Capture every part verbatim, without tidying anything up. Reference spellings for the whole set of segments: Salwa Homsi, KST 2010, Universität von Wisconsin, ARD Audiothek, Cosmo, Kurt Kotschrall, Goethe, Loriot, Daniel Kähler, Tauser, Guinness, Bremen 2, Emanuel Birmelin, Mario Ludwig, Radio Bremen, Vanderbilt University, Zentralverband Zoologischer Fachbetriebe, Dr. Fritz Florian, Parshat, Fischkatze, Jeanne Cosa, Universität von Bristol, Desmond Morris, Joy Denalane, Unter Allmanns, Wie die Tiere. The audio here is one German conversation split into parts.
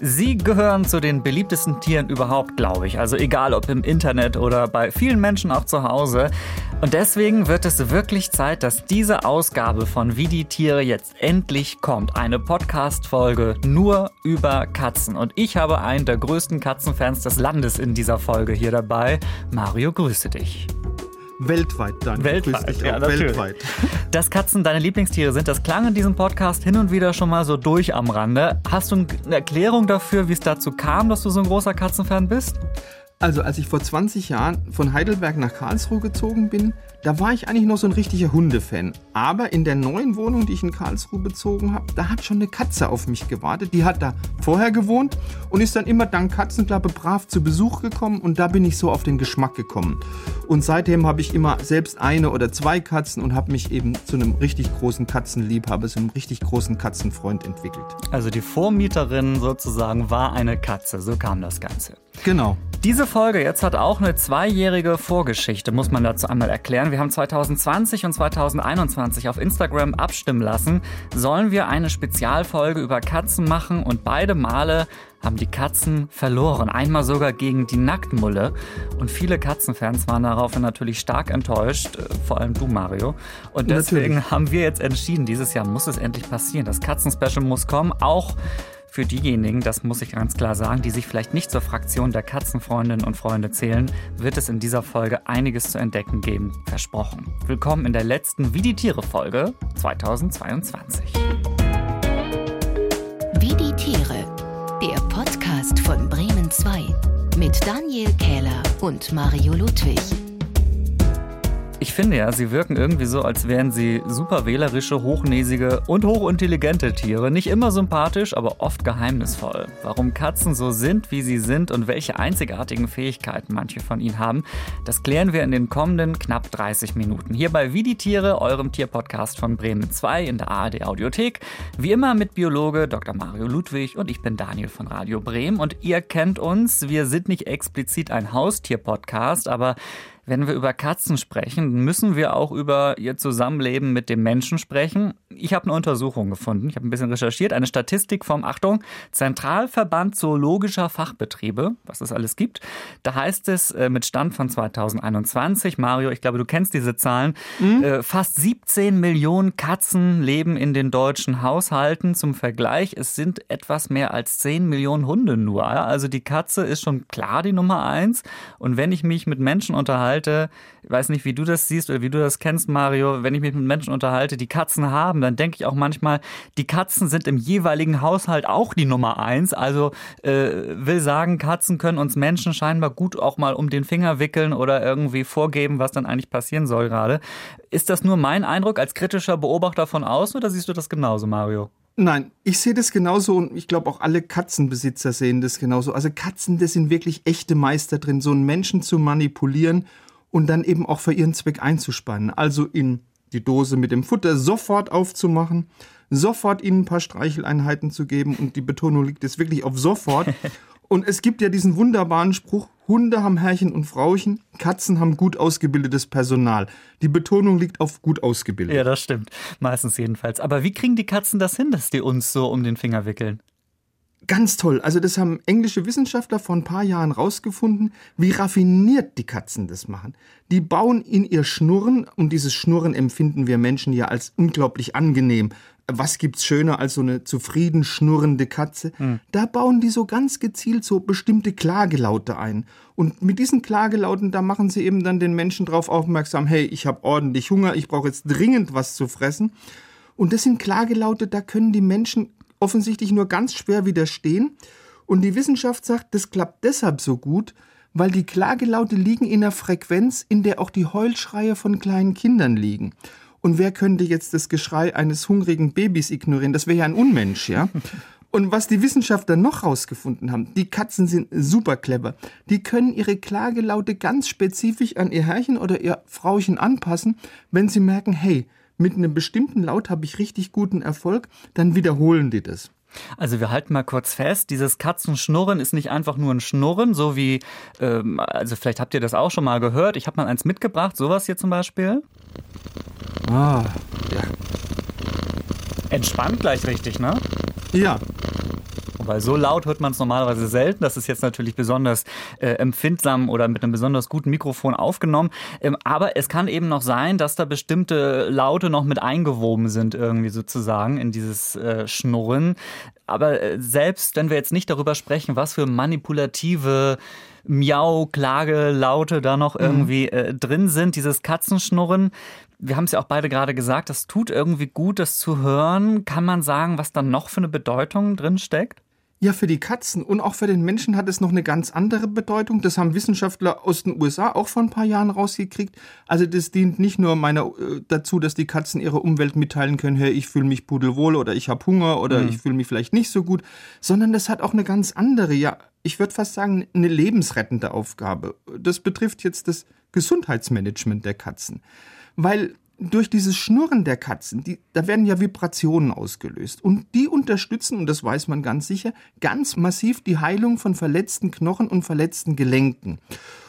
Sie gehören zu den beliebtesten Tieren überhaupt, glaube ich. Also egal, ob im Internet oder bei vielen Menschen auch zu Hause. Und deswegen wird es wirklich Zeit, dass diese Ausgabe von Wie die Tiere jetzt endlich kommt. Eine Podcast-Folge nur über Katzen. Und ich habe einen der größten Katzenfans des Landes in dieser Folge hier dabei. Mario, grüße dich. Weltweit, Daniel. Weltweit, ja, weltweit. Dass Katzen deine Lieblingstiere sind, das klang in diesem Podcast hin und wieder schon mal so durch am Rande. Hast du eine Erklärung dafür, wie es dazu kam, dass du so ein großer Katzenfan bist? Also, als ich vor zwanzig Jahren von Heidelberg nach Karlsruhe gezogen bin, da war ich eigentlich noch so ein richtiger Hundefan. Aber in der neuen Wohnung, die ich in Karlsruhe bezogen habe, da hat schon eine Katze auf mich gewartet. Die hat da vorher gewohnt und ist dann immer dank Katzenklappe brav zu Besuch gekommen. Und da bin ich so auf den Geschmack gekommen. Und seitdem habe ich immer selbst eine oder zwei Katzen und habe mich eben zu einem richtig großen Katzenliebhaber, zu einem richtig großen Katzenfreund entwickelt. Also die Vormieterin sozusagen war eine Katze. So kam das Ganze. Genau. Diese Folge jetzt hat auch eine zweijährige Vorgeschichte, muss man dazu einmal erklären. Wir haben zwanzig zwanzig und zwanzig einundzwanzig auf Instagram abstimmen lassen. Sollen wir eine Spezialfolge über Katzen machen? Und beide Male haben die Katzen verloren. Einmal sogar gegen die Nacktmulle. Und viele Katzenfans waren daraufhin natürlich stark enttäuscht. Vor allem du, Mario. Und deswegen natürlich. Haben wir jetzt entschieden, dieses Jahr muss es endlich passieren. Das Katzenspecial muss kommen. Auch für diejenigen, das muss ich ganz klar sagen, die sich vielleicht nicht zur Fraktion der Katzenfreundinnen und Freunde zählen, wird es in dieser Folge einiges zu entdecken geben. Versprochen. Willkommen in der letzten Wie die Tiere Folge zwanzig zweiundzwanzig. Wie die Tiere, der Podcast von Bremen zwei mit Daniel Kähler und Mario Ludwig. Ich finde ja, sie wirken irgendwie so, als wären sie super wählerische, hochnäsige und hochintelligente Tiere. Nicht immer sympathisch, aber oft geheimnisvoll. Warum Katzen so sind, wie sie sind und welche einzigartigen Fähigkeiten manche von ihnen haben, das klären wir in den kommenden knapp dreißig Minuten. Hier bei Wie die Tiere, eurem Tierpodcast von Bremen zwei in der A R D Audiothek. Wie immer mit Biologe Doktor Mario Ludwig und ich bin Daniel von Radio Bremen. Und ihr kennt uns, wir sind nicht explizit ein Haustier-Podcast, aber wenn wir über Katzen sprechen, müssen wir auch über ihr Zusammenleben mit dem Menschen sprechen. Ich habe eine Untersuchung gefunden, ich habe ein bisschen recherchiert, eine Statistik vom, Achtung, Zentralverband Zoologischer Fachbetriebe, was es alles gibt. Da heißt es äh, mit Stand von zwanzig einundzwanzig, Mario, ich glaube, du kennst diese Zahlen, mhm. äh, fast siebzehn Millionen Katzen leben in den deutschen Haushalten. Zum Vergleich, es sind etwas mehr als zehn Millionen Hunde nur. Also die Katze ist schon klar die Nummer eins. Und wenn ich mich mit Menschen unterhalte, ich weiß nicht, wie du das siehst oder wie du das kennst, Mario, wenn ich mich mit Menschen unterhalte, die Katzen haben, dann denke ich auch manchmal, die Katzen sind im jeweiligen Haushalt auch die Nummer eins. Also äh, will sagen, Katzen können uns Menschen scheinbar gut auch mal um den Finger wickeln oder irgendwie vorgeben, was dann eigentlich passieren soll gerade. Ist das nur mein Eindruck als kritischer Beobachter von außen oder siehst du das genauso, Mario? Nein, ich sehe das genauso und ich glaube auch alle Katzenbesitzer sehen das genauso. Also Katzen, das sind wirklich echte Meister drin, so einen Menschen zu manipulieren und dann eben auch für ihren Zweck einzuspannen. Also ihnen die Dose mit dem Futter sofort aufzumachen, sofort ihnen ein paar Streicheleinheiten zu geben und die Betonung liegt jetzt wirklich auf sofort. Und es gibt ja diesen wunderbaren Spruch, Hunde haben Herrchen und Frauchen, Katzen haben gut ausgebildetes Personal. Die Betonung liegt auf gut ausgebildet. Ja, das stimmt. Meistens jedenfalls. Aber wie kriegen die Katzen das hin, dass die uns so um den Finger wickeln? Ganz toll. Also das haben englische Wissenschaftler vor ein paar Jahren rausgefunden, wie raffiniert die Katzen das machen. Die bauen in ihr Schnurren und dieses Schnurren empfinden wir Menschen ja als unglaublich angenehm. Was gibt's schöner als so eine zufrieden schnurrende Katze? Mhm. Da bauen die so ganz gezielt so bestimmte Klagelaute ein. Und mit diesen Klagelauten, da machen sie eben dann den Menschen drauf aufmerksam, hey, ich habe ordentlich Hunger, ich brauche jetzt dringend was zu fressen. Und das sind Klagelaute, da können die Menschen offensichtlich nur ganz schwer widerstehen. Und die Wissenschaft sagt, das klappt deshalb so gut, weil die Klagelaute liegen in einer Frequenz, in der auch die Heulschreie von kleinen Kindern liegen. Und wer könnte jetzt das Geschrei eines hungrigen Babys ignorieren? Das wäre ja ein Unmensch, ja? Und was die Wissenschaftler noch rausgefunden haben, die Katzen sind super clever. Die können ihre Klagelaute ganz spezifisch an ihr Herrchen oder ihr Frauchen anpassen, wenn sie merken, hey, mit einem bestimmten Laut habe ich richtig guten Erfolg, dann wiederholen die das. Also wir halten mal kurz fest, dieses Katzenschnurren ist nicht einfach nur ein Schnurren, so wie, ähm, also vielleicht habt ihr das auch schon mal gehört, ich habe mal eins mitgebracht, sowas hier zum Beispiel. Ah, ja. Entspannt gleich richtig, ne? Ja. weil so laut hört man es normalerweise selten. Das ist jetzt natürlich besonders äh, empfindsam oder mit einem besonders guten Mikrofon aufgenommen. Ähm, aber es kann eben noch sein, dass da bestimmte Laute noch mit eingewoben sind irgendwie sozusagen in dieses äh, Schnurren. Aber äh, selbst wenn wir jetzt nicht darüber sprechen, was für manipulative Miau, Klage, Laute da noch irgendwie äh, drin sind, dieses Katzenschnurren. Wir haben es ja auch beide gerade gesagt, das tut irgendwie gut, das zu hören. Kann man sagen, was da noch für eine Bedeutung drin steckt? Ja, für die Katzen und auch für den Menschen hat es noch eine ganz andere Bedeutung. Das haben Wissenschaftler aus den U S A auch vor ein paar Jahren rausgekriegt. Also das dient nicht nur meiner, äh, dazu, dass die Katzen ihre Umwelt mitteilen können, hey, ich fühle mich pudelwohl oder ich habe Hunger oder mhm. ich fühle mich vielleicht nicht so gut, sondern das hat auch eine ganz andere, ja, ich würde fast sagen, eine lebensrettende Aufgabe. Das betrifft jetzt das Gesundheitsmanagement der Katzen, weil durch dieses Schnurren der Katzen, die, da werden ja Vibrationen ausgelöst. Und die unterstützen, und das weiß man ganz sicher, ganz massiv die Heilung von verletzten Knochen und verletzten Gelenken.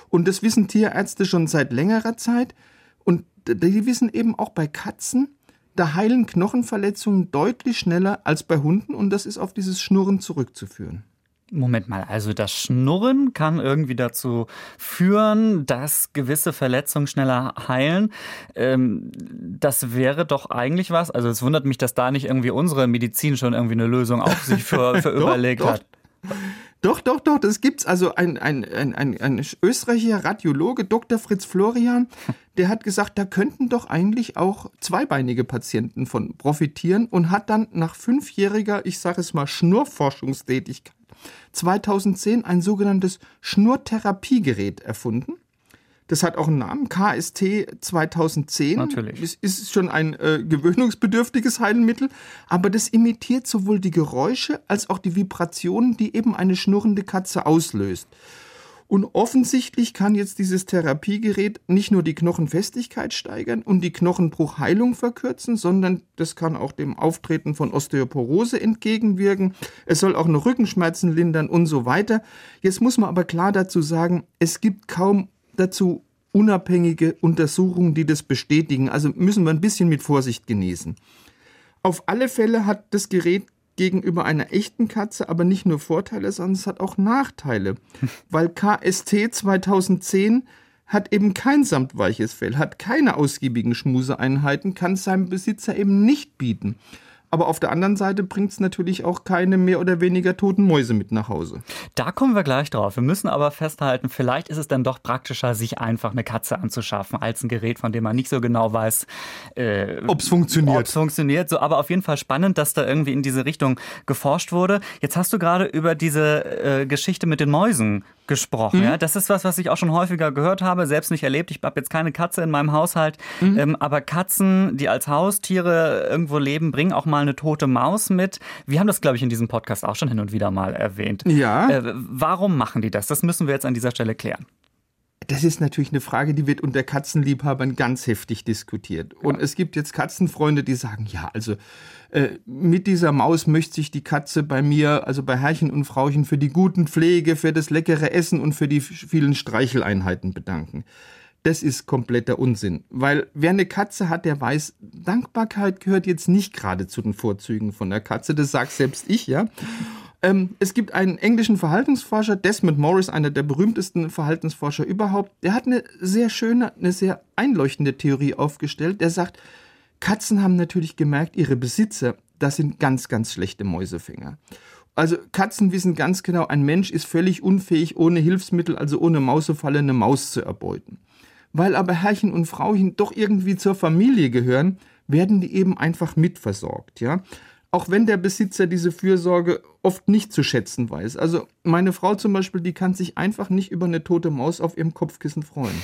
Und das wissen Tierärzte schon seit längerer Zeit. Und die wissen eben auch bei Katzen, da heilen Knochenverletzungen deutlich schneller als bei Hunden. Und das ist auf dieses Schnurren zurückzuführen. Moment mal, also das Schnurren kann irgendwie dazu führen, dass gewisse Verletzungen schneller heilen. Ähm, das wäre doch eigentlich was. Also es wundert mich, dass da nicht irgendwie unsere Medizin schon irgendwie eine Lösung auf sich für, für überlegt doch, hat. Doch. Doch, doch, doch, das gibt's. Also ein, ein, ein, ein, ein österreichischer Radiologe, Doktor Fritz Florian, der hat gesagt, da könnten doch eigentlich auch zweibeinige Patienten von profitieren und hat dann nach fünfjähriger, ich sage es mal, Schnurforschungstätigkeit zweitausendzehn ein sogenanntes Schnurtherapiegerät erfunden. Das hat auch einen Namen, K S T zwanzig zehn. Natürlich. Es ist schon ein äh, gewöhnungsbedürftiges Heilmittel, aber das imitiert sowohl die Geräusche als auch die Vibrationen, die eben eine schnurrende Katze auslöst. Und offensichtlich kann jetzt dieses Therapiegerät nicht nur die Knochenfestigkeit steigern und die Knochenbruchheilung verkürzen, sondern das kann auch dem Auftreten von Osteoporose entgegenwirken. Es soll auch noch Rückenschmerzen lindern und so weiter. Jetzt muss man aber klar dazu sagen, es gibt kaum dazu unabhängige Untersuchungen, die das bestätigen. Also müssen wir ein bisschen mit Vorsicht genießen. Auf alle Fälle hat das Gerät gegenüber einer echten Katze aber nicht nur Vorteile, sondern es hat auch Nachteile. Weil K S T zwanzig zehn hat eben kein samtweiches Fell, hat keine ausgiebigen Schmuseeinheiten, kann es seinem Besitzer eben nicht bieten. Aber auf der anderen Seite bringt es natürlich auch keine mehr oder weniger toten Mäuse mit nach Hause. Da kommen wir gleich drauf. Wir müssen aber festhalten, vielleicht ist es dann doch praktischer, sich einfach eine Katze anzuschaffen, als ein Gerät, von dem man nicht so genau weiß, äh, ob es funktioniert. Ob's funktioniert. So, aber auf jeden Fall spannend, dass da irgendwie in diese Richtung geforscht wurde. Jetzt hast du gerade über diese äh, Geschichte mit den Mäusen gesprochen. Mhm. Ja? Das ist was, was ich auch schon häufiger gehört habe, selbst nicht erlebt. Ich habe jetzt keine Katze in meinem Haushalt. Mhm. Ähm, aber Katzen, die als Haustiere irgendwo leben, bringen auch mal eine tote Maus mit. Wir haben das, glaube ich, in diesem Podcast auch schon hin und wieder mal erwähnt. Ja. Äh, warum machen die das? Das müssen wir jetzt an dieser Stelle klären. Das ist natürlich eine Frage, die wird unter Katzenliebhabern ganz heftig diskutiert. Und ja. Es gibt jetzt Katzenfreunde, die sagen, ja, also äh, mit dieser Maus möchte sich die Katze bei mir, also bei Herrchen und Frauchen, für die guten Pflege, für das leckere Essen und für die vielen Streicheleinheiten bedanken. Das ist kompletter Unsinn, weil wer eine Katze hat, der weiß, Dankbarkeit gehört jetzt nicht gerade zu den Vorzügen von der Katze, das sagt selbst ich, ja. Ähm, es gibt einen englischen Verhaltensforscher, Desmond Morris, einer der berühmtesten Verhaltensforscher überhaupt, der hat eine sehr schöne, eine sehr einleuchtende Theorie aufgestellt, der sagt, Katzen haben natürlich gemerkt, ihre Besitzer, das sind ganz, ganz schlechte Mäusefänger. Also Katzen wissen ganz genau, ein Mensch ist völlig unfähig, ohne Hilfsmittel, also ohne Mausefalle, eine Maus zu erbeuten. Weil aber Herrchen und Frauchen doch irgendwie zur Familie gehören, werden die eben einfach mitversorgt, ja. Auch wenn der Besitzer diese Fürsorge oft nicht zu schätzen weiß. Also meine Frau zum Beispiel, die kann sich einfach nicht über eine tote Maus auf ihrem Kopfkissen freuen.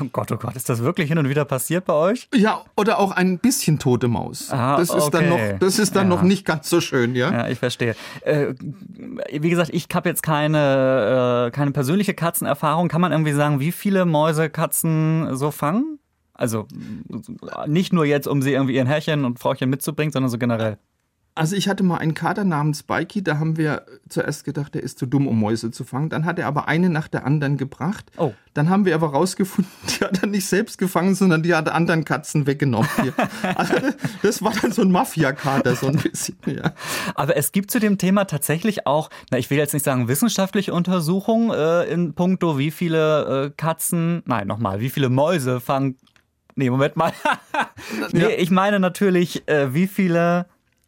Oh Gott, oh Gott, ist das wirklich hin und wieder passiert bei euch? Ja, oder auch ein bisschen tote Maus. Ah, das ist okay. dann, noch, das ist dann ja. noch nicht ganz so schön, ja? Ja, ich verstehe. Äh, wie gesagt, ich habe jetzt keine, äh, keine persönliche Katzenerfahrung. Kann man irgendwie sagen, wie viele Mäuse Katzen so fangen? Also nicht nur jetzt, um sie irgendwie ihren Herrchen und Frauchen mitzubringen, sondern so generell. Also ich hatte mal einen Kater namens Spikey, da haben wir zuerst gedacht, der ist zu dumm, um Mäuse zu fangen. Dann hat er aber eine nach der anderen gebracht. Oh. Dann haben wir aber rausgefunden, die hat er nicht selbst gefangen, sondern die hat anderen Katzen weggenommen. Also das war dann so ein Mafia-Kater, so ein bisschen. Ja. Aber es gibt zu dem Thema tatsächlich auch, na, ich will jetzt nicht sagen wissenschaftliche Untersuchungen äh, in puncto, wie viele äh, Katzen, nein, nochmal, wie viele Mäuse fangen, nee, Moment mal. nee, ja. Ich meine natürlich, äh, wie viele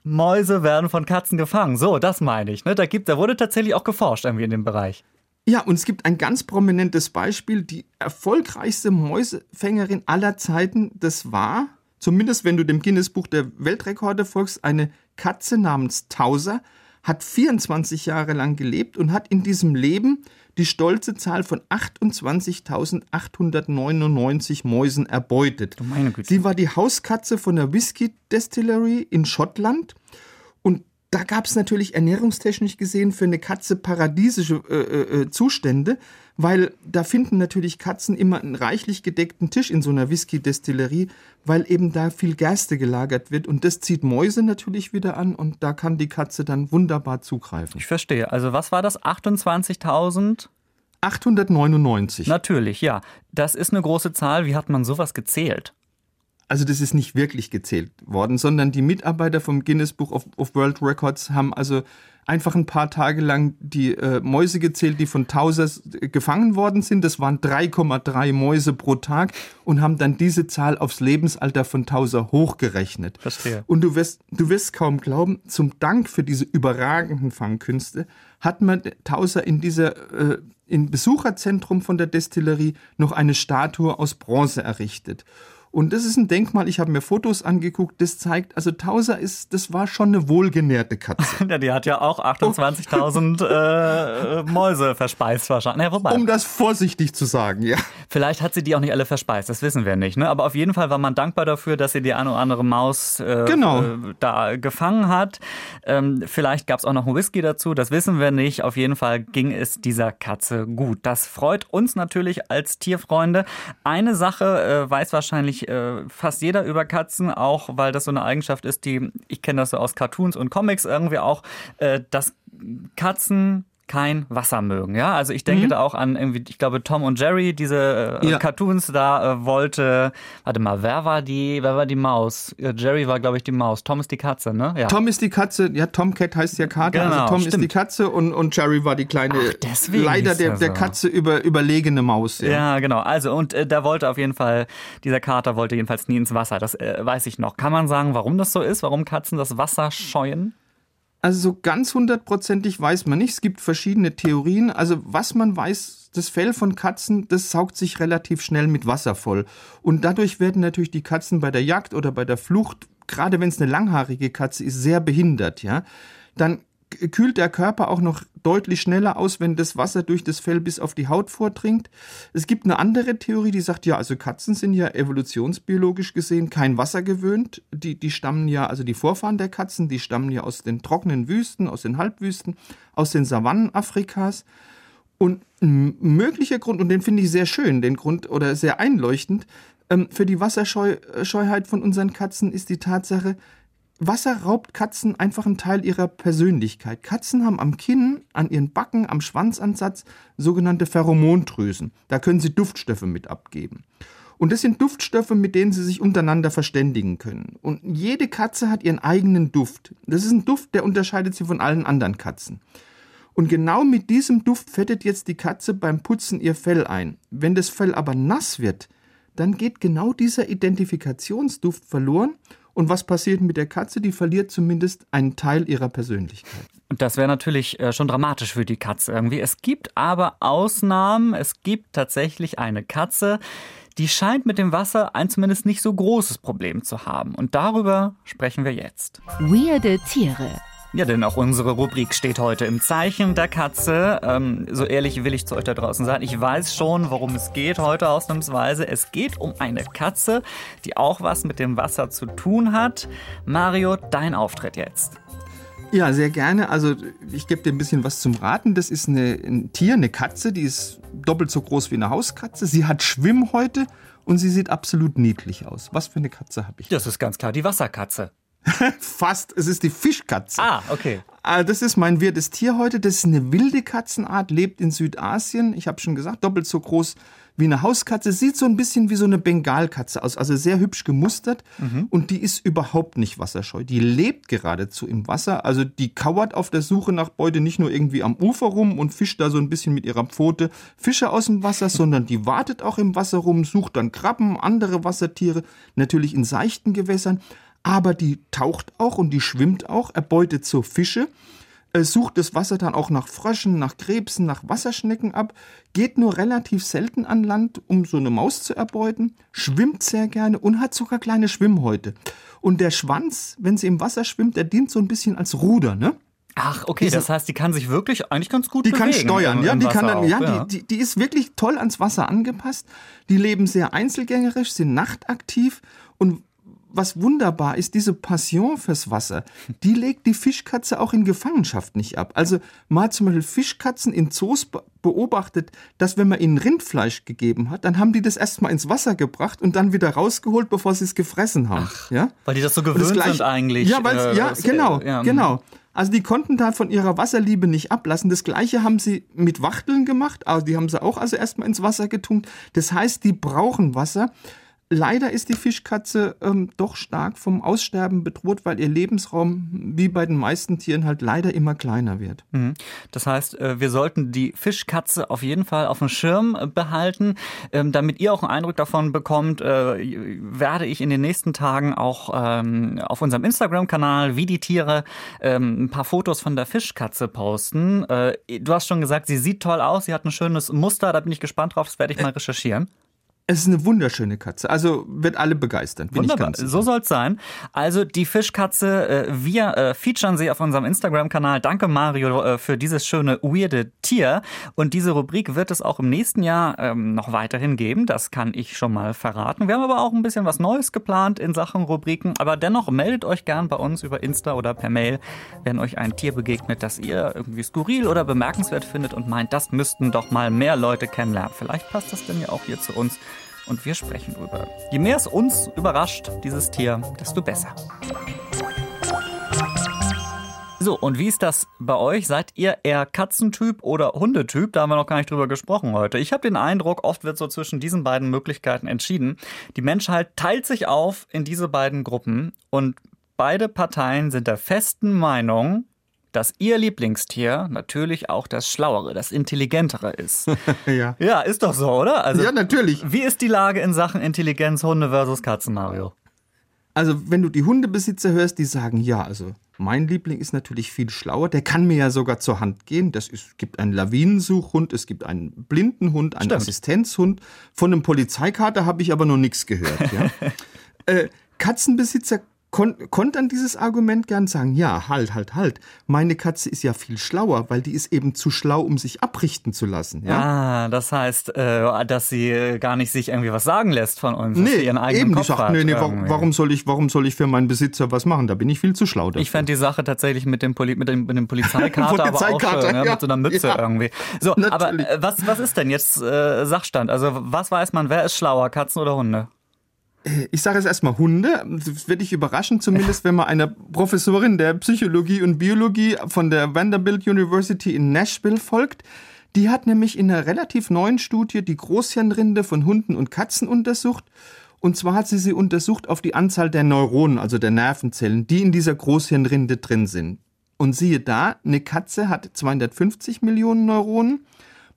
Mäuse werden von Katzen gefangen. So, das meine ich. Ne? Da, gibt, da wurde tatsächlich auch geforscht irgendwie in dem Bereich. Ja, und es gibt ein ganz prominentes Beispiel. Die erfolgreichste Mäusefängerin aller Zeiten, das war, zumindest wenn du dem Guinness-Buch der Weltrekorde folgst, eine Katze namens Tauser, hat vierundzwanzig Jahre lang gelebt und hat in diesem Leben die stolze Zahl von achtundzwanzigtausendachthundertneunundneunzig Mäusen erbeutet. Oh meine Güte. Sie war die Hauskatze von der Whisky Distillery in Schottland. Und da gab es natürlich ernährungstechnisch gesehen für eine Katze paradiesische äh, äh, Zustände, weil da finden natürlich Katzen immer einen reichlich gedeckten Tisch in so einer Whisky Distillerie, weil eben da viel Gerste gelagert wird. Und das zieht Mäuse natürlich wieder an und da kann die Katze dann wunderbar zugreifen. Ich verstehe. Also was war das? achtundzwanzigtausend? achthundertneunundneunzig. Natürlich, ja. Das ist eine große Zahl. Wie hat man sowas gezählt? Also das ist nicht wirklich gezählt worden, sondern die Mitarbeiter vom Guinness Book of, of World Records haben also einfach ein paar Tage lang die äh, Mäuse gezählt, die von Tauser gefangen worden sind. Das waren drei Komma drei Mäuse pro Tag und haben dann diese Zahl aufs Lebensalter von Tauser hochgerechnet. Verstehe. Und du wirst, du wirst kaum glauben, zum Dank für diese überragenden Fangkünste hat man Tauser in dieser, äh, im Besucherzentrum von der Destillerie noch eine Statue aus Bronze errichtet. Und das ist ein Denkmal, ich habe mir Fotos angeguckt, das zeigt, also Tauser ist, das war schon eine wohlgenährte Katze. Ja, die hat ja auch achtundzwanzigtausend äh, Mäuse verspeist wahrscheinlich. Ja, wobei. Um das vorsichtig zu sagen, ja. Vielleicht hat sie die auch nicht alle verspeist, das wissen wir nicht. Ne? Aber auf jeden Fall war man dankbar dafür, dass sie die eine oder andere Maus äh, genau. äh, da gefangen hat. Ähm, vielleicht gab es auch noch einen Whisky dazu, das wissen wir nicht. Auf jeden Fall ging es dieser Katze gut. Das freut uns natürlich als Tierfreunde. Eine Sache äh, weiß wahrscheinlich fast jeder über Katzen, auch weil das so eine Eigenschaft ist, die, ich kenne das so aus Cartoons und Comics irgendwie auch, dass Katzen kein Wasser mögen. Ja, also ich denke mhm. da auch an irgendwie, ich glaube Tom und Jerry, diese ja. Cartoons, da äh, wollte, warte mal, wer war die, wer war die Maus? Jerry war, glaube ich, die Maus. Tom ist die Katze, ne? Ja. Tom ist die Katze, ja, Tomcat heißt ja Kater, genau, also Tom stimmt. ist die Katze und, und Jerry war die kleine, Ach, leider der, der so. Katze über, überlegene Maus. Ja, ja genau, also und äh, da wollte auf jeden Fall, dieser Kater wollte jedenfalls nie ins Wasser, das äh, weiß ich noch. Kann man sagen, warum das so ist, warum Katzen das Wasser scheuen? Also so ganz hundertprozentig weiß man nicht. Es gibt verschiedene Theorien. Also was man weiß, das Fell von Katzen, das saugt sich relativ schnell mit Wasser voll. Und dadurch werden natürlich die Katzen bei der Jagd oder bei der Flucht, gerade wenn es eine langhaarige Katze ist, sehr behindert. Ja? Dann kühlt der Körper auch noch deutlich schneller aus, wenn das Wasser durch das Fell bis auf die Haut vordringt. Es gibt eine andere Theorie, die sagt, ja, also Katzen sind ja evolutionsbiologisch gesehen kein Wasser gewöhnt. Die, die stammen ja, also die Vorfahren der Katzen, die stammen ja aus den trockenen Wüsten, aus den Halbwüsten, aus den Savannen Afrikas. Und ein möglicher Grund, und den finde ich sehr schön, den Grund oder sehr einleuchtend, für die Wasserscheuheit von unseren Katzen ist die Tatsache, Wasser raubt Katzen einfach einen Teil ihrer Persönlichkeit. Katzen haben am Kinn, an ihren Backen, am Schwanzansatz sogenannte Pheromondrüsen. Da können sie Duftstoffe mit abgeben. Und das sind Duftstoffe, mit denen sie sich untereinander verständigen können. Und jede Katze hat ihren eigenen Duft. Das ist ein Duft, der unterscheidet sie von allen anderen Katzen. Und genau mit diesem Duft fettet jetzt die Katze beim Putzen ihr Fell ein. Wenn das Fell aber nass wird, dann geht genau dieser Identifikationsduft verloren. Und was passiert mit der Katze? Die verliert zumindest einen Teil ihrer Persönlichkeit. Und das wäre natürlich schon dramatisch für die Katze irgendwie. Es gibt aber Ausnahmen. Es gibt tatsächlich eine Katze, die scheint mit dem Wasser ein zumindest nicht so großes Problem zu haben. Und darüber sprechen wir jetzt. Weirde Tiere. Ja, denn auch unsere Rubrik steht heute im Zeichen der Katze. Ähm, so ehrlich will ich zu euch da draußen sein. Ich weiß schon, worum es geht heute ausnahmsweise. Es geht um eine Katze, die auch was mit dem Wasser zu tun hat. Mario, dein Auftritt jetzt. Ja, sehr gerne. Also ich gebe dir ein bisschen was zum Raten. Das ist eine, ein Tier, eine Katze, die ist doppelt so groß wie eine Hauskatze. Sie hat Schwimmhäute und sie sieht absolut niedlich aus. Was für eine Katze habe ich? Das ist ganz klar die Wasserkatze. Fast, es ist die Fischkatze. Ah, okay. Das ist mein wirdes Tier heute. Das ist eine wilde Katzenart, lebt in Südasien. Ich habe schon gesagt, doppelt so groß wie eine Hauskatze. Sieht so ein bisschen wie so eine Bengalkatze aus, also sehr hübsch gemustert. Mhm. Und die ist überhaupt nicht wasserscheu. Die lebt geradezu im Wasser. Also die kauert auf der Suche nach Beute nicht nur irgendwie am Ufer rum und fischt da so ein bisschen mit ihrer Pfote Fische aus dem Wasser, sondern die wartet auch im Wasser rum, sucht dann Krabben, andere Wassertiere, natürlich in seichten Gewässern. Aber die taucht auch und die schwimmt auch, erbeutet so Fische, sucht das Wasser dann auch nach Fröschen, nach Krebsen, nach Wasserschnecken ab, geht nur relativ selten an Land, um so eine Maus zu erbeuten, schwimmt sehr gerne und hat sogar kleine Schwimmhäute. Und der Schwanz, wenn sie im Wasser schwimmt, der dient so ein bisschen als Ruder, ne? Ach, okay, Diese, das heißt, die kann sich wirklich eigentlich ganz gut die bewegen. Die kann steuern, im, ja, im die kann dann, auch, ja, ja. Die, die, die ist wirklich toll ans Wasser angepasst. Die leben sehr einzelgängerisch, sind nachtaktiv und was wunderbar ist, diese Passion fürs Wasser, die legt die Fischkatze auch in Gefangenschaft nicht ab. Also mal zum Beispiel Fischkatzen in Zoos beobachtet, dass wenn man ihnen Rindfleisch gegeben hat, dann haben die das erstmal ins Wasser gebracht und dann wieder rausgeholt, bevor sie es gefressen haben. Ach, ja? Weil die das so gewöhnt das gleich, sind eigentlich. Ja, äh, ja das, genau, äh, ja. genau. Also die konnten da von ihrer Wasserliebe nicht ablassen. Das Gleiche haben sie mit Wachteln gemacht. Also die haben sie auch also erstmal ins Wasser getunkt. Das heißt, die brauchen Wasser. Leider ist die Fischkatze ähm, doch stark vom Aussterben bedroht, weil ihr Lebensraum, wie bei den meisten Tieren, halt leider immer kleiner wird. Mhm. Das heißt, wir sollten die Fischkatze auf jeden Fall auf dem Schirm behalten. Ähm, damit ihr auch einen Eindruck davon bekommt, äh, werde ich in den nächsten Tagen auch ähm, auf unserem Instagram-Kanal Wie die Tiere ähm, ein paar Fotos von der Fischkatze posten. Äh, du hast schon gesagt, sie sieht toll aus, sie hat ein schönes Muster, da bin ich gespannt drauf, das werde ich mal recherchieren. Es ist eine wunderschöne Katze, also wird alle begeistern. Bin Wunderbar, ich ganz so soll's sein. Also die Fischkatze, wir featuren sie auf unserem Instagram-Kanal. Danke Mario für dieses schöne, weirde Tier. Und diese Rubrik wird es auch im nächsten Jahr noch weiterhin geben, das kann ich schon mal verraten. Wir haben aber auch ein bisschen was Neues geplant in Sachen Rubriken, aber dennoch meldet euch gern bei uns über Insta oder per Mail, wenn euch ein Tier begegnet, das ihr irgendwie skurril oder bemerkenswert findet und meint, das müssten doch mal mehr Leute kennenlernen. Vielleicht passt das denn ja auch hier zu uns. Und wir sprechen drüber. Je mehr es uns überrascht, dieses Tier, desto besser. So, und wie ist das bei euch? Seid ihr eher Katzentyp oder Hundetyp? Da haben wir noch gar nicht drüber gesprochen heute. Ich habe den Eindruck, oft wird so zwischen diesen beiden Möglichkeiten entschieden. Die Menschheit teilt sich auf in diese beiden Gruppen. Und beide Parteien sind der festen Meinung, dass ihr Lieblingstier natürlich auch das Schlauere, das Intelligentere ist. ja. ja, ist doch so, oder? Also, ja, natürlich. Wie ist die Lage in Sachen Intelligenz Hunde versus Katzen, Mario? Also, wenn du die Hundebesitzer hörst, die sagen, ja, also mein Liebling ist natürlich viel schlauer. Der kann mir ja sogar zur Hand gehen. Das ist, es gibt einen Lawinensuchhund, es gibt einen Blindenhund, einen Stimmt. Assistenzhund. Von einem Polizeikater habe ich aber noch nichts gehört. Ja? äh, Katzenbesitzer Kon- kontern dieses Argument gern, sagen, ja, halt, halt, halt. Meine Katze ist ja viel schlauer, weil die ist eben zu schlau, um sich abrichten zu lassen. Ja? Ah, das heißt, äh, dass sie gar nicht sich irgendwie was sagen lässt von uns, nee, dass sie ihren eigenen eben, Kopf sagt, hat. Nee, nee, warum, warum, soll ich, warum soll ich für meinen Besitzer was machen? Da bin ich viel zu schlau dafür. Ich fand die Sache tatsächlich mit dem, Poli- mit dem, mit dem Polizeikater, Polizei- aber auch Kater, schön, ja, mit so einer Mütze ja, irgendwie. So, natürlich. Aber was, was ist denn jetzt äh, Sachstand? Also was weiß man, wer ist schlauer, Katzen oder Hunde? Ich sage jetzt erstmal Hunde, das wird dich überraschen, zumindest wenn man einer Professorin der Psychologie und Biologie von der Vanderbilt University in Nashville folgt. Die hat nämlich in einer relativ neuen Studie die Großhirnrinde von Hunden und Katzen untersucht. Und zwar hat sie sie untersucht auf die Anzahl der Neuronen, also der Nervenzellen, die in dieser Großhirnrinde drin sind. Und siehe da, eine Katze hat zweihundertfünfzig Millionen Neuronen.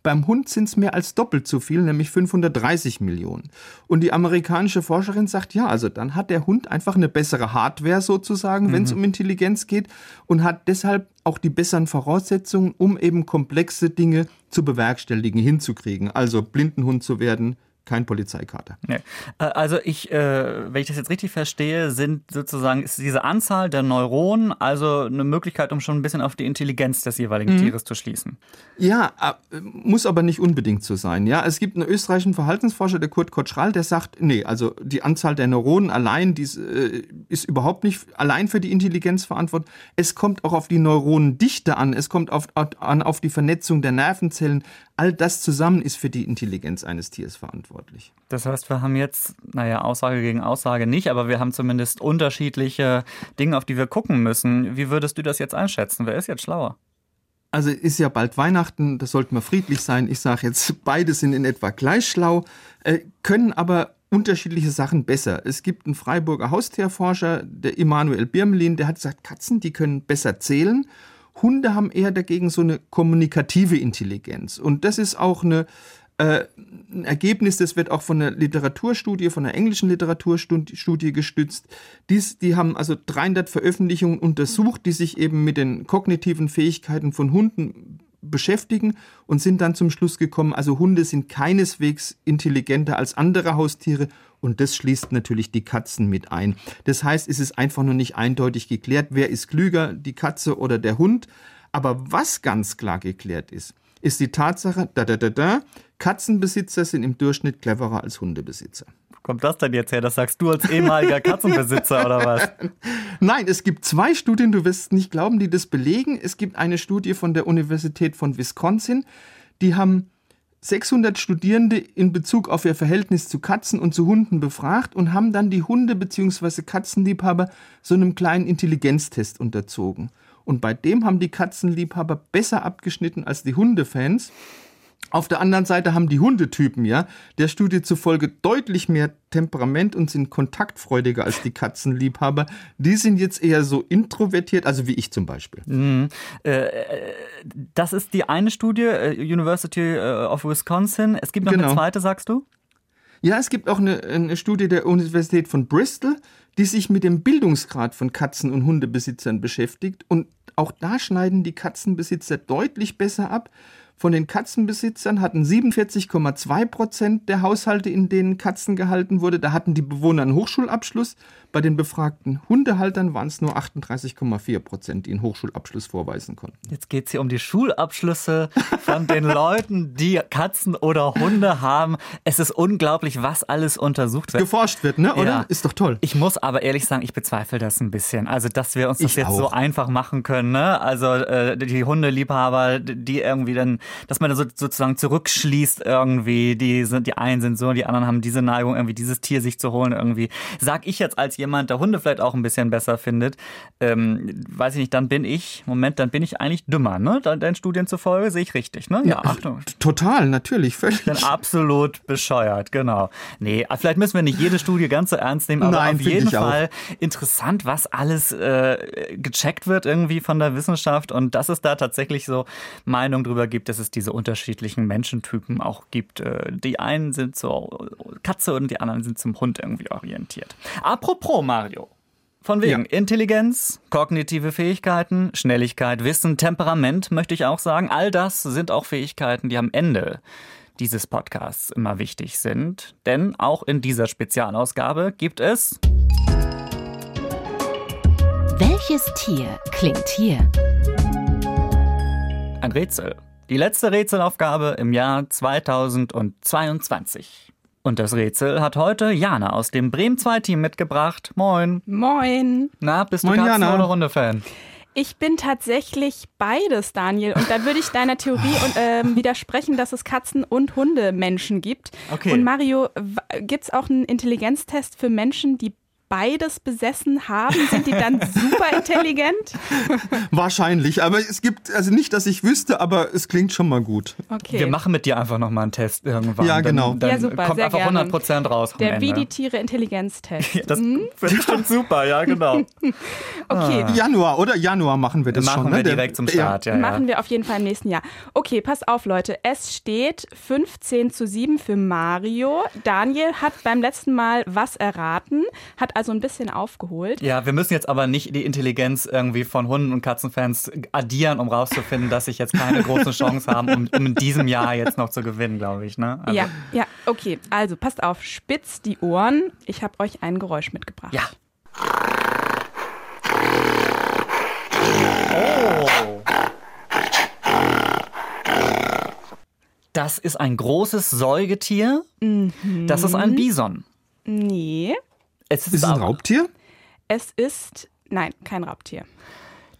Beim Hund sind es mehr als doppelt so viel, nämlich fünfhundertdreißig Millionen. Und die amerikanische Forscherin sagt, ja, also dann hat der Hund einfach eine bessere Hardware sozusagen, mhm. wenn es um Intelligenz geht und hat deshalb auch die besseren Voraussetzungen, um eben komplexe Dinge zu bewerkstelligen, hinzukriegen. Also Blindenhund zu werden, kein Polizeikater. Nee. Also ich, äh, wenn ich das jetzt richtig verstehe, sind sozusagen ist diese Anzahl der Neuronen also eine Möglichkeit, um schon ein bisschen auf die Intelligenz des jeweiligen mhm. Tieres zu schließen. Ja, äh, muss aber nicht unbedingt so sein. Ja, es gibt einen österreichischen Verhaltensforscher, der Kurt Kotschrall, der sagt, nee, also die Anzahl der Neuronen allein die ist, äh, ist überhaupt nicht allein für die Intelligenz verantwortlich. Es kommt auch auf die Neuronendichte an, es kommt auf, an auf die Vernetzung der Nervenzellen. All das zusammen ist für die Intelligenz eines Tieres verantwortlich. Das heißt, wir haben jetzt, naja, Aussage gegen Aussage nicht, aber wir haben zumindest unterschiedliche Dinge, auf die wir gucken müssen. Wie würdest du das jetzt einschätzen? Wer ist jetzt schlauer? Also ist ja bald Weihnachten, das sollten wir friedlich sein. Ich sage jetzt, beide sind in etwa gleich schlau, äh, können aber unterschiedliche Sachen besser. Es gibt einen Freiburger Haustierforscher, der Emanuel Birmelin, der hat gesagt, Katzen, die können besser zählen. Hunde haben eher dagegen so eine kommunikative Intelligenz. Und das ist auch eine, äh, ein Ergebnis, das wird auch von einer Literaturstudie, von einer englischen Literaturstudie gestützt. Dies, die haben also dreihundert Veröffentlichungen untersucht, die sich eben mit den kognitiven Fähigkeiten von Hunden beschäftigen und sind dann zum Schluss gekommen, also Hunde sind keineswegs intelligenter als andere Haustiere und das schließt natürlich die Katzen mit ein. Das heißt, es ist einfach nur nicht eindeutig geklärt, wer ist klüger, die Katze oder der Hund. Aber was ganz klar geklärt ist, ist die Tatsache, da, da, da, da, Katzenbesitzer sind im Durchschnitt cleverer als Hundebesitzer. Kommt das denn jetzt her? Das sagst du als ehemaliger Katzenbesitzer oder was? Nein, es gibt zwei Studien, du wirst nicht glauben, die das belegen. Es gibt eine Studie von der Universität von Wisconsin, die haben sechshundert Studierende in Bezug auf ihr Verhältnis zu Katzen und zu Hunden befragt und haben dann die Hunde- bzw. Katzenliebhaber so einem kleinen Intelligenztest unterzogen. Und bei dem haben die Katzenliebhaber besser abgeschnitten als die Hundefans. Auf der anderen Seite haben die Hundetypen ja der Studie zufolge deutlich mehr Temperament und sind kontaktfreudiger als die Katzenliebhaber. Die sind jetzt eher so introvertiert, also wie ich zum Beispiel. Mm, äh, das ist die eine Studie, University of Wisconsin. Es gibt noch genau. eine zweite, sagst du? Ja, es gibt auch eine, eine Studie der Universität von Bristol, die sich mit dem Bildungsgrad von Katzen- und Hundebesitzern beschäftigt. Und auch da schneiden die Katzenbesitzer deutlich besser ab. Von den Katzenbesitzern hatten siebenundvierzig Komma zwei Prozent der Haushalte, in denen Katzen gehalten wurde. Da hatten die Bewohner einen Hochschulabschluss. Bei den befragten Hundehaltern waren es nur achtunddreißig Komma vier Prozent, die einen Hochschulabschluss vorweisen konnten. Jetzt geht es hier um die Schulabschlüsse von den Leuten, die Katzen oder Hunde haben. Es ist unglaublich, was alles untersucht wird. Geforscht wird, ne? Oder? Ja. Ist doch toll. Ich muss aber ehrlich sagen, ich bezweifle das ein bisschen. Also, dass wir uns das ich jetzt auch. so einfach machen können, ne? Also, äh, die Hundeliebhaber, die irgendwie dann, dass man da so, sozusagen zurückschließt irgendwie. Die, sind, die einen sind so, die anderen haben diese Neigung, irgendwie dieses Tier sich zu holen irgendwie. Sag ich jetzt als jemand, der Hunde vielleicht auch ein bisschen besser findet, ähm, weiß ich nicht, dann bin ich, Moment, dann bin ich eigentlich dümmer, ne? Deinen Studien zufolge sehe ich richtig, ne? Ja, ja, Achtung. Total, natürlich, völlig. Ich bin absolut bescheuert, genau. Nee, vielleicht müssen wir nicht jede Studie ganz so ernst nehmen, aber Nein, auf jeden Fall auch. Interessant, was alles äh, gecheckt wird irgendwie von der Wissenschaft und dass es da tatsächlich so Meinung drüber gibt, dass es diese unterschiedlichen Menschentypen auch gibt. Die einen sind zur Katze und die anderen sind zum Hund irgendwie orientiert. Apropos Mario, von wegen ja. Intelligenz, kognitive Fähigkeiten, Schnelligkeit, Wissen, Temperament, möchte ich auch sagen. All das sind auch Fähigkeiten, die am Ende dieses Podcasts immer wichtig sind. Denn auch in dieser Spezialausgabe gibt es... Welches Tier klingt hier? Ein Rätsel. Die letzte Rätselaufgabe im Jahr zweitausendzweiundzwanzig. Und das Rätsel hat heute Jana aus dem Bremen zwei Team mitgebracht. Moin. Moin. Na, bist du Katzen- oder Hunde-Fan? Ich bin tatsächlich beides, Daniel. Und da würde ich deiner Theorie äh, widersprechen, dass es Katzen- und Hundemenschen gibt. Okay. Und Mario, w- gibt's auch einen Intelligenztest für Menschen, die beides besessen haben, sind die dann super intelligent? Wahrscheinlich, aber es gibt, also nicht, dass ich wüsste, aber es klingt schon mal gut. Okay. Wir machen mit dir einfach nochmal einen Test irgendwann. Ja, genau. Dann, dann ja, super, kommt einfach gerne. hundert Prozent raus. Der Ende. Wie die Tiere Intelligenztest. Ja, das hm? finde ich schon super, ja, genau. Okay. Ah. Januar, oder? Januar machen wir das machen schon. Machen wir ne? direkt zum Start, ja. ja machen ja. wir auf jeden Fall im nächsten Jahr. Okay, pass auf, Leute. Es steht fünfzehn zu sieben für Mario. Daniel hat beim letzten Mal was erraten, hat also ein bisschen aufgeholt. Ja, wir müssen jetzt aber nicht die Intelligenz irgendwie von Hunden- und Katzenfans addieren, um rauszufinden, dass ich jetzt keine große Chance habe, um, um in diesem Jahr jetzt noch zu gewinnen, glaube ich. Ne? Also. Ja, ja, okay. Also passt auf, spitzt die Ohren. Ich habe euch ein Geräusch mitgebracht. Ja. Oh. Das ist ein großes Säugetier. Mhm. Das ist ein Bison. Nee. Es ist, ist es ein Raubtier? Es ist, nein, kein Raubtier.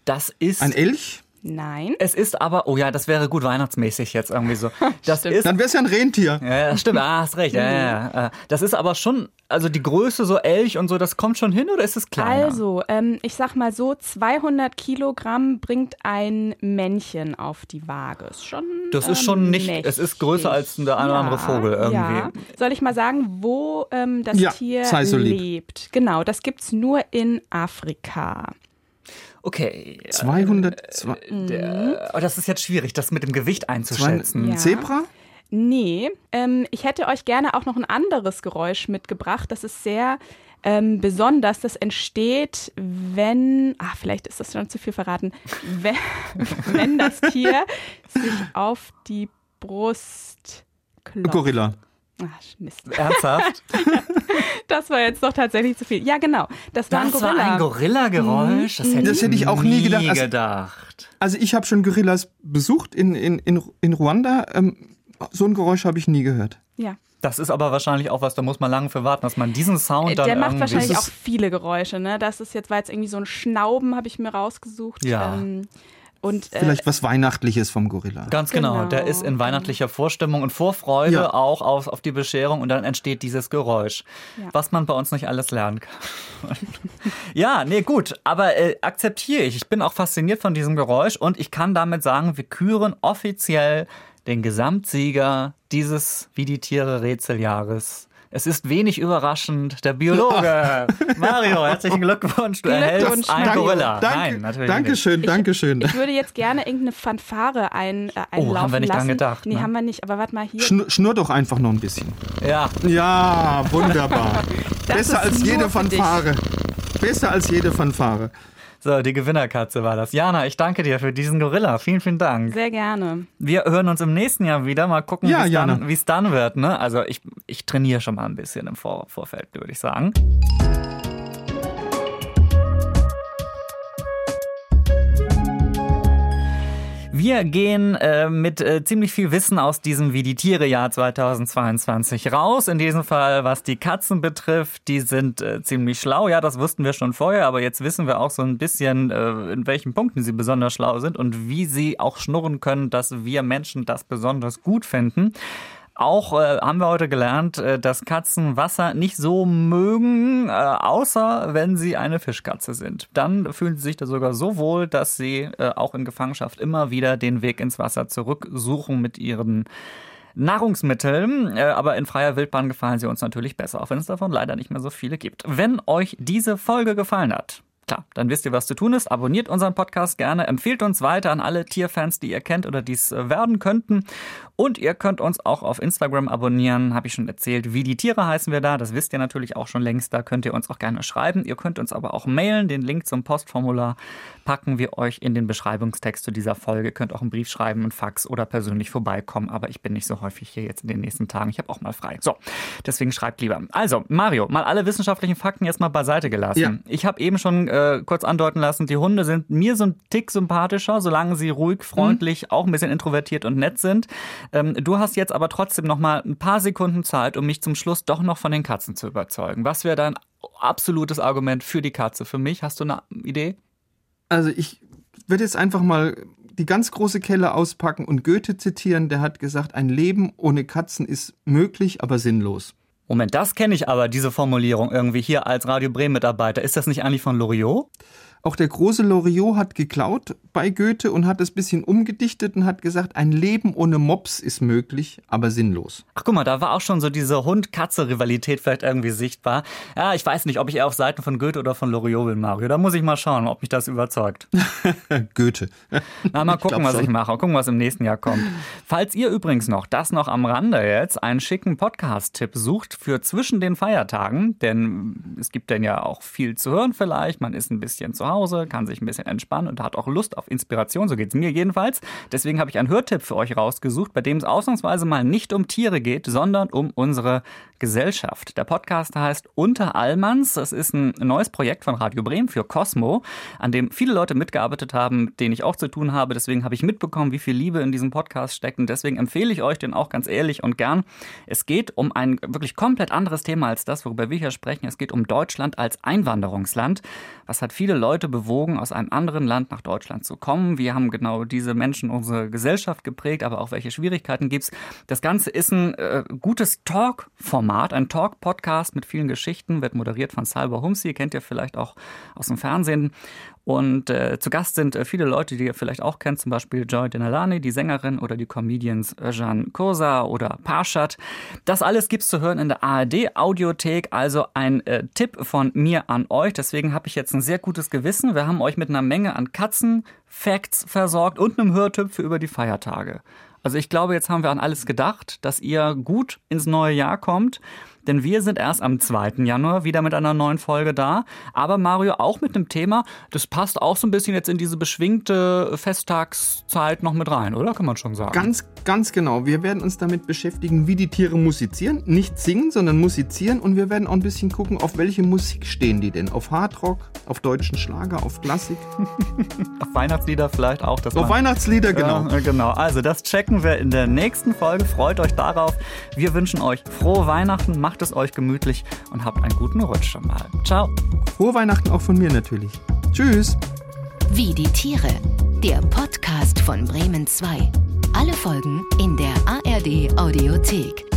Das ist... Ein Elch? Nein. Es ist aber, oh ja, das wäre gut weihnachtsmäßig jetzt irgendwie so. Das ist, dann wäre es ja ein Rentier. Ja, stimmt, ah, hast recht. Ja, ja, ja. Das ist aber schon, also die Größe so Elch und so, das kommt schon hin oder ist es kleiner? Also, ähm, ich sag mal so, zweihundert Kilogramm bringt ein Männchen auf die Waage. Ist schon Das ähm, ist schon nicht, mächtig. Es ist größer als der eine oder ja, andere Vogel irgendwie. Ja. Soll ich mal sagen, wo ähm, das ja, Tier so lebt? Genau, das gibt es nur in Afrika. Okay. zweihundert. Der, oh, das ist jetzt schwierig, das mit dem Gewicht einzuschätzen. Ein ja. Zebra? Nee. Ähm, ich hätte euch gerne auch noch ein anderes Geräusch mitgebracht. Das ist sehr ähm, besonders. Das entsteht, wenn. Ah, vielleicht ist das schon zu viel verraten. Wenn, wenn das Tier sich auf die Brust klopft. Gorilla. Ach, Mist. Ernsthaft? Ja, das war jetzt doch tatsächlich zu viel. Ja, genau. Das war das ein Gorilla. Das war ein Gorilla-Geräusch? Das hätte, das hätte ich auch nie gedacht. Also, gedacht. also ich habe schon Gorillas besucht in, in, in, in Ruanda. Ähm, so ein Geräusch habe ich nie gehört. Ja. Das ist aber wahrscheinlich auch was, da muss man lange für warten, dass man diesen Sound dann. Der macht wahrscheinlich auch viele Geräusche, ne? Das ist jetzt, war jetzt irgendwie so ein Schnauben, habe ich mir rausgesucht. Ja. Ähm, Und, äh, Vielleicht was Weihnachtliches vom Gorilla. Ganz genau. genau, der ist in weihnachtlicher Vorstimmung und Vorfreude ja. auch auf, auf die Bescherung und dann entsteht dieses Geräusch, ja. was man bei uns nicht alles lernen kann. ja, nee, gut, aber äh, akzeptiere ich. Ich bin auch fasziniert von diesem Geräusch und ich kann damit sagen, wir küren offiziell den Gesamtsieger dieses Wie die Tiere Rätseljahres. Es ist wenig überraschend, der Biologe Mario, herzlichen Glückwunsch, du erhältst einen Gorilla. Danke, Nein, natürlich Dankeschön, nicht. Dankeschön. Ich, ich würde jetzt gerne irgendeine Fanfare ein, äh, einlaufen lassen. Oh, haben wir nicht lassen. dran gedacht. Nee, ne? haben wir nicht, aber warte mal hier. Schnur, schnur doch einfach noch ein bisschen. Ja. Ja, wunderbar. Besser als jede Fanfare. Besser als jede Fanfare. So, die Gewinnerkatze war das. Jana, ich danke dir für diesen Gorilla. Vielen, vielen Dank. Sehr gerne. Wir hören uns im nächsten Jahr wieder. Mal gucken, ja, wie es dann wird. Ne? Also ich, ich trainiere schon mal ein bisschen im Vor- Vorfeld, würde ich sagen. Wir gehen äh, mit äh, ziemlich viel Wissen aus diesem Wie die Tiere Jahr zweitausendzweiundzwanzig raus. In diesem Fall, was die Katzen betrifft, die sind äh, ziemlich schlau. Ja, das wussten wir schon vorher, aber jetzt wissen wir auch so ein bisschen, äh, in welchen Punkten sie besonders schlau sind und wie sie auch schnurren können, dass wir Menschen das besonders gut finden. Auch äh, haben wir heute gelernt, äh, dass Katzen Wasser nicht so mögen, äh, außer wenn sie eine Fischkatze sind. Dann fühlen sie sich da sogar so wohl, dass sie äh, auch in Gefangenschaft immer wieder den Weg ins Wasser zurücksuchen mit ihren Nahrungsmitteln. Äh, aber in freier Wildbahn gefallen sie uns natürlich besser, auch wenn es davon leider nicht mehr so viele gibt. Wenn euch diese Folge gefallen hat, klar, dann wisst ihr, was zu tun ist. Abonniert unseren Podcast gerne, empfehlt uns weiter an alle Tierfans, die ihr kennt oder die es werden könnten. Und ihr könnt uns auch auf Instagram abonnieren, habe ich schon erzählt. Wie die Tiere heißen wir da, das wisst ihr natürlich auch schon längst. Da könnt ihr uns auch gerne schreiben. Ihr könnt uns aber auch mailen. Den Link zum Postformular packen wir euch in den Beschreibungstext zu dieser Folge. Ihr könnt auch einen Brief schreiben, einen Fax oder persönlich vorbeikommen. Aber ich bin nicht so häufig hier jetzt in den nächsten Tagen. Ich habe auch mal frei. So, deswegen schreibt lieber. Also, Mario, mal alle wissenschaftlichen Fakten jetzt mal beiseite gelassen. Ja. Ich habe eben schon Äh, kurz andeuten lassen, die Hunde sind mir so ein Tick sympathischer, solange sie ruhig, freundlich, mhm. auch ein bisschen introvertiert und nett sind. Ähm, du hast jetzt aber trotzdem noch mal ein paar Sekunden Zeit, um mich zum Schluss doch noch von den Katzen zu überzeugen. Was wäre dein absolutes Argument für die Katze? Für mich, hast du eine Idee? Also ich würde jetzt einfach mal die ganz große Kelle auspacken und Goethe zitieren. Der hat gesagt, ein Leben ohne Katzen ist möglich, aber sinnlos. Moment, das kenne ich aber, diese Formulierung irgendwie hier als Radio Bremen-Mitarbeiter. Ist das nicht eigentlich von Loriot? Auch der große Loriot hat geklaut bei Goethe und hat es ein bisschen umgedichtet und hat gesagt, ein Leben ohne Mops ist möglich, aber sinnlos. Ach guck mal, da war auch schon so diese Hund-Katze-Rivalität vielleicht irgendwie sichtbar. Ja, ich weiß nicht, ob ich eher auf Seiten von Goethe oder von Loriot bin, Mario. Da muss ich mal schauen, ob mich das überzeugt. Goethe. Na, mal gucken, ich was so. ich mache. Gucken, was im nächsten Jahr kommt. Falls ihr übrigens noch, das noch am Rande jetzt, einen schicken Podcast-Tipp sucht für zwischen den Feiertagen, denn es gibt denn ja auch viel zu hören vielleicht, man ist ein bisschen zu Hause, kann sich ein bisschen entspannen und hat auch Lust auf Inspiration, so geht es mir jedenfalls. Deswegen habe ich einen Hörtipp für euch rausgesucht, bei dem es ausnahmsweise mal nicht um Tiere geht, sondern um unsere Gesellschaft. Der Podcast heißt Unter Allmanns. Das ist ein neues Projekt von Radio Bremen für Cosmo, an dem viele Leute mitgearbeitet haben, mit denen ich auch zu tun habe. Deswegen habe ich mitbekommen, wie viel Liebe in diesem Podcast steckt. Und deswegen empfehle ich euch den auch ganz ehrlich und gern. Es geht um ein wirklich komplett anderes Thema als das, worüber wir hier sprechen. Es geht um Deutschland als Einwanderungsland. Was hat viele Leute bewogen, aus einem anderen Land nach Deutschland zu kommen? Wie haben genau diese Menschen unsere Gesellschaft geprägt, aber auch welche Schwierigkeiten gibt es? Das Ganze ist ein äh, gutes Talk-Format, ein Talk-Podcast mit vielen Geschichten, wird moderiert von Salwa Homsi, kennt ihr vielleicht auch aus dem Fernsehen. Und äh, zu Gast sind äh, viele Leute, die ihr vielleicht auch kennt, zum Beispiel Joy Denalane, die Sängerin, oder die Comedians Jeanne Cosa oder Parshat. Das alles gibt's zu hören in der A R D Audiothek, also ein äh, Tipp von mir an euch. Deswegen habe ich jetzt ein sehr gutes Gewissen. Wir haben euch mit einer Menge an Katzen-Facts versorgt und einem Hörtipp für über die Feiertage. Also ich glaube, jetzt haben wir an alles gedacht, dass ihr gut ins neue Jahr kommt. Denn wir sind erst am zweiten Januar wieder mit einer neuen Folge da. Aber Mario, auch mit einem Thema, das passt auch so ein bisschen jetzt in diese beschwingte Festtagszeit noch mit rein, oder? Kann man schon sagen. Ganz, ganz genau. Wir werden uns damit beschäftigen, wie die Tiere musizieren. Nicht singen, sondern musizieren. Und wir werden auch ein bisschen gucken, auf welche Musik stehen die denn? Auf Hardrock, auf deutschen Schlager, auf Klassik? Auf Weihnachtslieder vielleicht auch. Dass auf Weihnachtslieder, genau. Ja, genau. Also das checken wir in der nächsten Folge. Freut euch darauf. Wir wünschen euch frohe Weihnachten. Macht es euch gemütlich und habt einen guten Rutsch schon mal. Ciao. Frohe Weihnachten auch von mir natürlich. Tschüss. Wie die Tiere. Der Podcast von Bremen zwei. Alle Folgen in der A R D Audiothek.